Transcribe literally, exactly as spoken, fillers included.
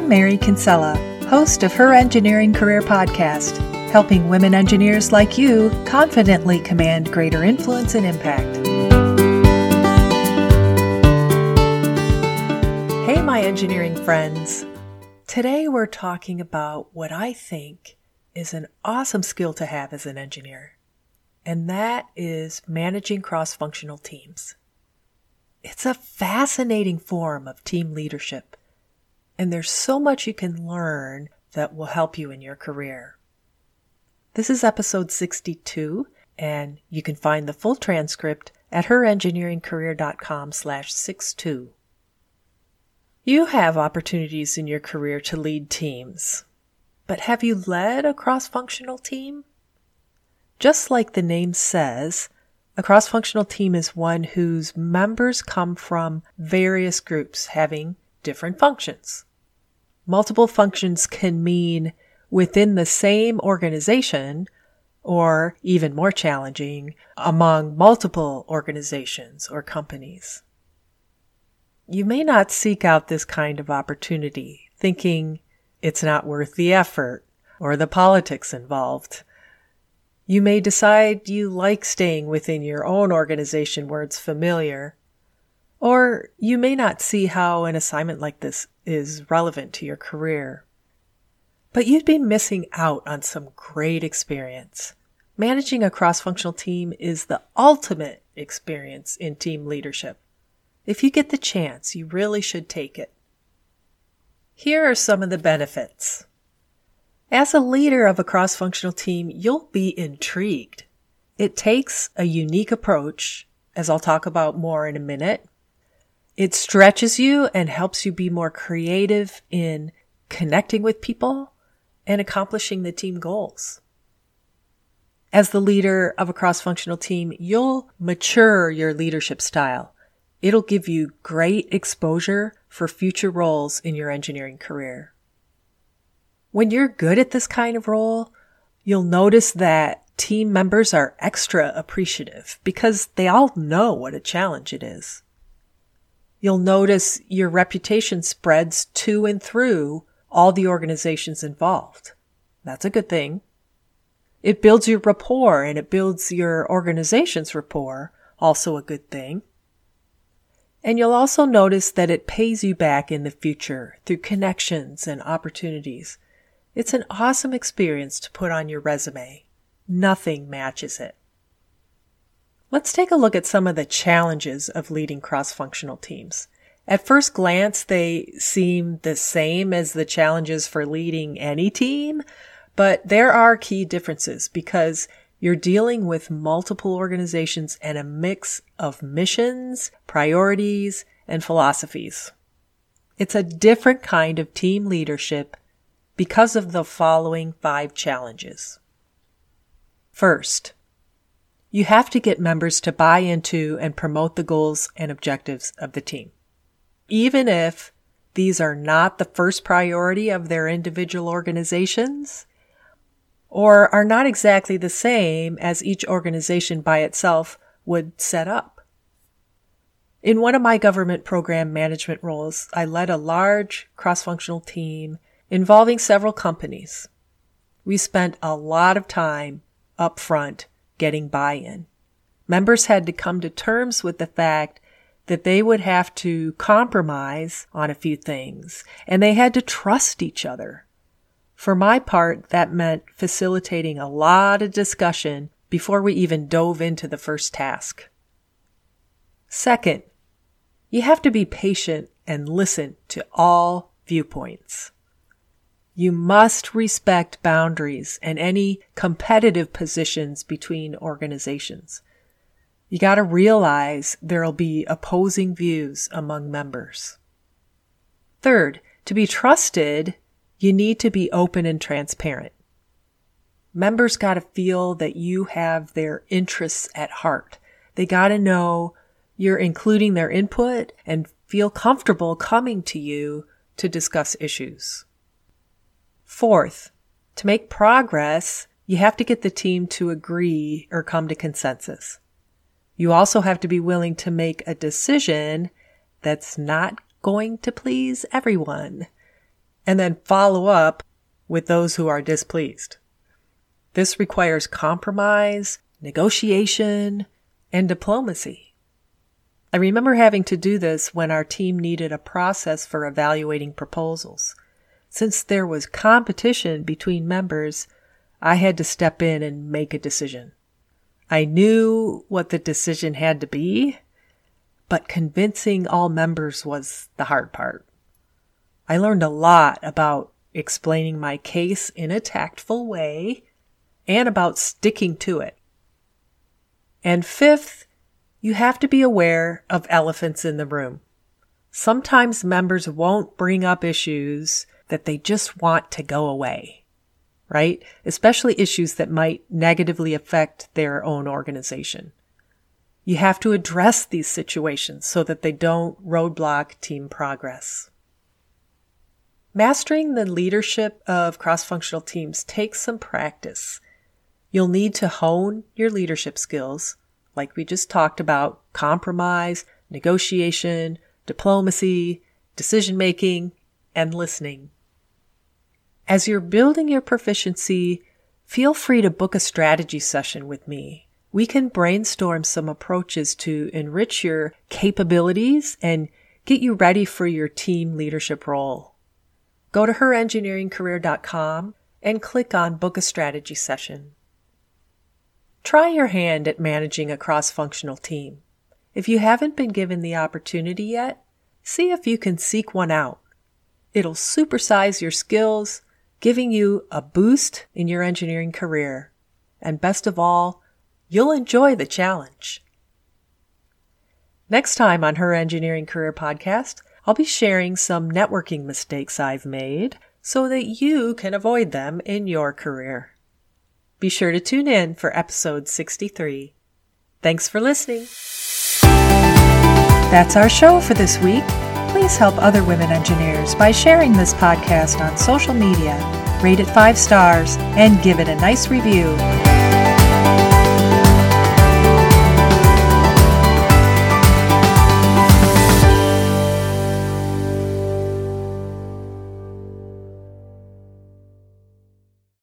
I'm Mary Kinsella, host of Her Engineering Career Podcast, helping women engineers like you confidently command greater influence and impact. Hey, my engineering friends. Today we're talking about what I think is an awesome skill to have as an engineer, and that is managing cross-functional teams. It's a fascinating form of team leadership, and there's so much you can learn that will help you in your career. This is episode sixty-two, and you can find the full transcript at her engineering career dot com slash sixty-two. You have opportunities in your career to lead teams, but have you led a cross-functional team? Just like the name says, a cross-functional team is one whose members come from various groups having different functions. Multiple functions can mean within the same organization, or even more challenging, among multiple organizations or companies. You may not seek out this kind of opportunity, thinking it's not worth the effort or the politics involved. You may decide you like staying within your own organization where it's familiar, or you may not see how an assignment like this is relevant to your career. But you'd be missing out on some great experience. Managing a cross-functional team is the ultimate experience in team leadership. If you get the chance, you really should take it. Here are some of the benefits. As a leader of a cross-functional team, you'll be intrigued. It takes a unique approach, as I'll talk about more in a minute. It stretches you and helps you be more creative in connecting with people and accomplishing the team goals. As the leader of a cross-functional team, you'll mature your leadership style. It'll give you great exposure for future roles in your engineering career. When you're good at this kind of role, you'll notice that team members are extra appreciative because they all know what a challenge it is. You'll notice your reputation spreads to and through all the organizations involved. That's a good thing. It builds your rapport and it builds your organization's rapport, also a good thing. And you'll also notice that it pays you back in the future through connections and opportunities. It's an awesome experience to put on your resume. Nothing matches it. Let's take a look at some of the challenges of leading cross-functional teams. At first glance, they seem the same as the challenges for leading any team, but there are key differences because you're dealing with multiple organizations and a mix of missions, priorities, and philosophies. It's a different kind of team leadership because of the following five challenges. First, you have to get members to buy into and promote the goals and objectives of the team, even if these are not the first priority of their individual organizations or are not exactly the same as each organization by itself would set up. In one of my government program management roles, I led a large cross-functional team involving several companies. We spent a lot of time up front getting buy-in. Members had to come to terms with the fact that they would have to compromise on a few things, and they had to trust each other. For my part, that meant facilitating a lot of discussion before we even dove into the first task. Second, you have to be patient and listen to all viewpoints. You must respect boundaries and any competitive positions between organizations. You got to realize there'll be opposing views among members. Third, to be trusted, you need to be open and transparent. Members got to feel that you have their interests at heart. They got to know you're including their input and feel comfortable coming to you to discuss issues. Fourth, to make progress, you have to get the team to agree or come to consensus. You also have to be willing to make a decision that's not going to please everyone. and then follow up with those who are displeased. This requires compromise, negotiation, and diplomacy. I remember having to do this when our team needed a process for evaluating proposals. Since there was competition between members, I had to step in and make a decision. I knew what the decision had to be, but convincing all members was the hard part. I learned a lot about explaining my case in a tactful way and about sticking to it. And fifth, you have to be aware of elephants in the room. Sometimes members won't bring up issues that they just want to go away, right? Especially issues that might negatively affect their own organization. You have to address these situations so that they don't roadblock team progress. Mastering the leadership of cross-functional teams takes some practice. You'll need to hone your leadership skills, like we just talked about, compromise, negotiation, diplomacy, decision-making, and listening. As you're building your proficiency, feel free to book a strategy session with me. We can brainstorm some approaches to enrich your capabilities and get you ready for your team leadership role. Go to her engineering career dot com and click on Book a Strategy Session. Try your hand at managing a cross-functional team. If you haven't been given the opportunity yet, see if you can seek one out. It'll supersize your skills, giving you a boost in your engineering career. And best of all, you'll enjoy the challenge. Next time on Her Engineering Career Podcast, I'll be sharing some networking mistakes I've made so that you can avoid them in your career. Be sure to tune in for episode sixty-three. Thanks for listening. That's our show for this week. Please help other women engineers by sharing this podcast on social media, rate it five stars, and give it a nice review.